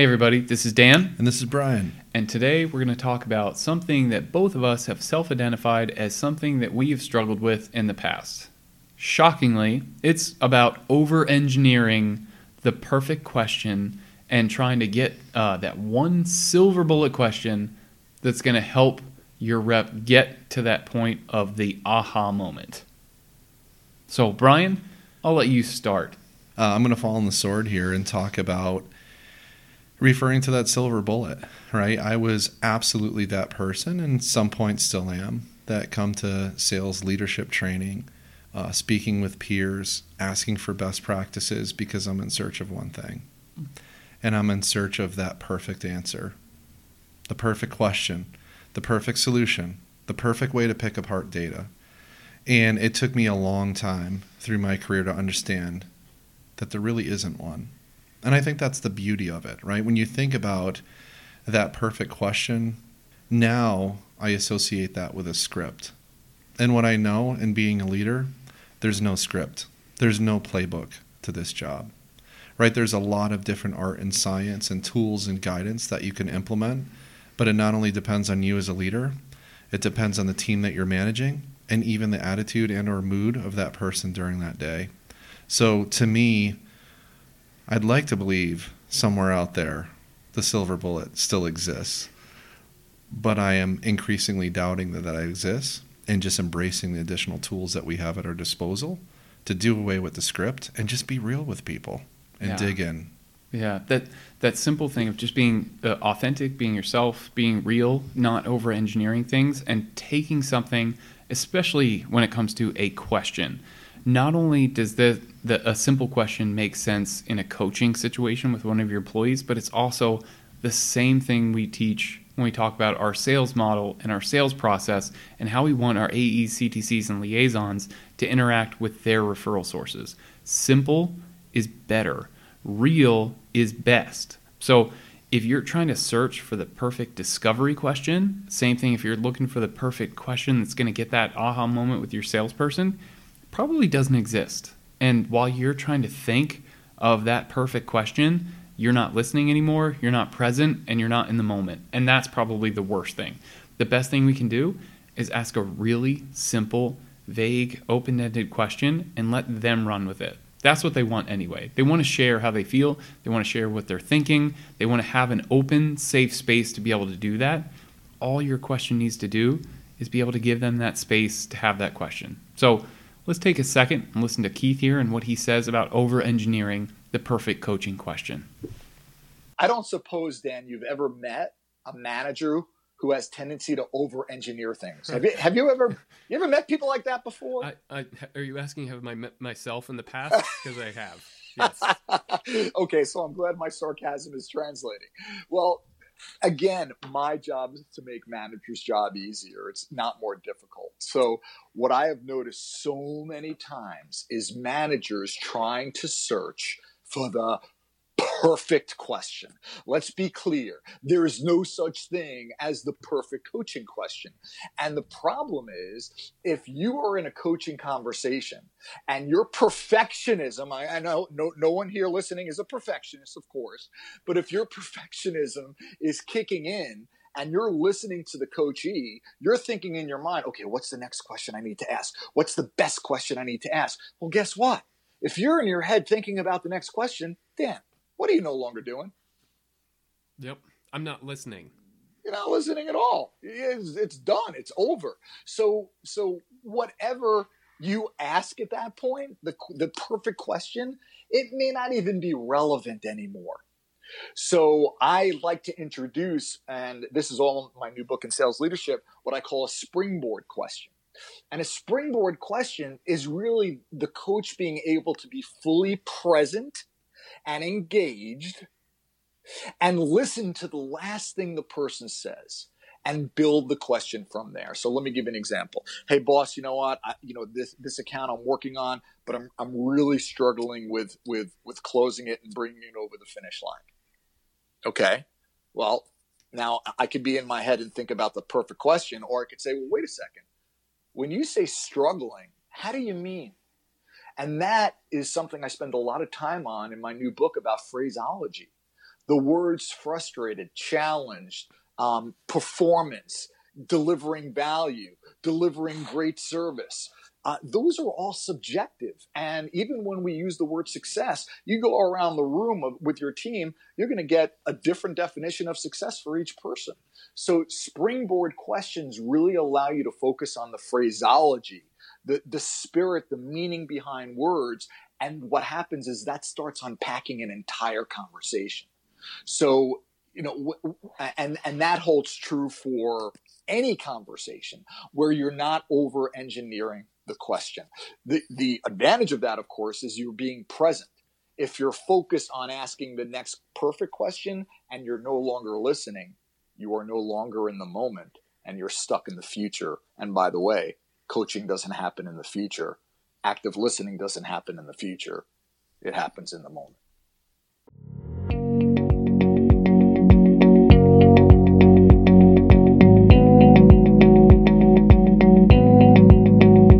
Hey everybody, this is Dan. And this is Brian. And today we're going to talk about something that both of us have self-identified as something that we have struggled with in the past. Shockingly, it's about over-engineering the perfect question and trying to get that one silver bullet question that's going to help your rep get to that point of the aha moment. So Brian, I'll let you start. I'm going to fall on the sword here and talk about referring to that silver bullet, right? I was absolutely that person, and at some point still am, that come to sales leadership training, speaking with peers, asking for best practices because I'm in search of one thing. And I'm in search of that perfect answer, the perfect question, the perfect solution, the perfect way to pick apart data. And it took me a long time through my career to understand that there really isn't one. And I think that's the beauty of it, right? When you think about that perfect question, now I associate that with a script. And what I know in being a leader, there's no script. There's no playbook to this job, right? There's a lot of different art and science and tools and guidance that you can implement, but it not only depends on you as a leader, it depends on the team that you're managing and even the attitude and or mood of that person during that day. So to me, I'd like to believe somewhere out there the silver bullet still exists, but I am increasingly doubting that it exists and just embracing the additional tools that we have at our disposal to do away with the script and just be real with people and dig in. Yeah, that simple thing of just being authentic, being yourself, being real, not over-engineering things, and taking something, especially when it comes to a question. Not only does a simple question make sense in a coaching situation with one of your employees, but it's also the same thing we teach when we talk about our sales model and our sales process and how we want our AEs, CTCs, and liaisons to interact with their referral sources. Simple is better. Real is best. So if you're trying to search for the perfect discovery question, same thing if you're looking for the perfect question that's going to get that aha moment with your salesperson, probably doesn't exist. And while you're trying to think of that perfect question, you're not listening anymore, you're not present, and you're not in the moment. And that's probably the worst thing. The best thing we can do is ask a really simple, vague, open-ended question and let them run with it. That's what they want anyway. They want to share how they feel. They want to share what they're thinking. They want to have an open, safe space to be able to do that. All your question needs to do is be able to give them that space to have that question. So let's take a second and listen to Keith here and what he says about over-engineering the perfect coaching question. I don't suppose, Dan, you've ever met a manager who has tendency to over-engineer things. Have you ever met people like that before? Are you asking have I met myself in the past? Because I have. Yes. Okay, so I'm glad my sarcasm is translating. Well, again, my job is to make managers' job easier. It's not more difficult. So what I have noticed so many times is managers trying to search for the perfect question. Let's be clear. There is no such thing as the perfect coaching question. And the problem is, if you are in a coaching conversation and your perfectionism, I know no one here listening is a perfectionist, of course, but if your perfectionism is kicking in, and you're listening to the coachee, you're thinking in your mind, okay, what's the next question I need to ask? What's the best question I need to ask? Well, guess what? If you're in your head thinking about the next question, Dan, what are you no longer doing? Yep. I'm not listening. You're not listening at all. It's done. It's over. So whatever you ask at that point, the perfect question, it may not even be relevant anymore. So I like to introduce, and this is all in my new book in sales leadership, what I call a springboard question. And a springboard question is really the coach being able to be fully present and engaged and listen to the last thing the person says and build the question from there. So let me give an example. Hey, boss, you know what? This account I'm working on, but I'm really struggling with closing it and bringing it over the finish line. Okay, well, now I could be in my head and think about the perfect question, or I could say, well, wait a second. When you say struggling, how do you mean? And that is something I spend a lot of time on in my new book about phraseology. the words frustrated, challenged, performance, delivering value, delivering great service. Those are all subjective. And even when we use the word success, you go around the room with your team, you're going to get a different definition of success for each person. So springboard questions really allow you to focus on the phraseology, the spirit, the meaning behind words. And what happens is that starts unpacking an entire conversation. So, you know, and that holds true for any conversation where you're not over-engineering the question. The advantage of that, of course, is you're being present. If you're focused on asking the next perfect question and you're no longer listening, you are no longer in the moment and you're stuck in the future. And by the way, coaching doesn't happen in the future. Active listening doesn't happen in the future. It happens in the moment.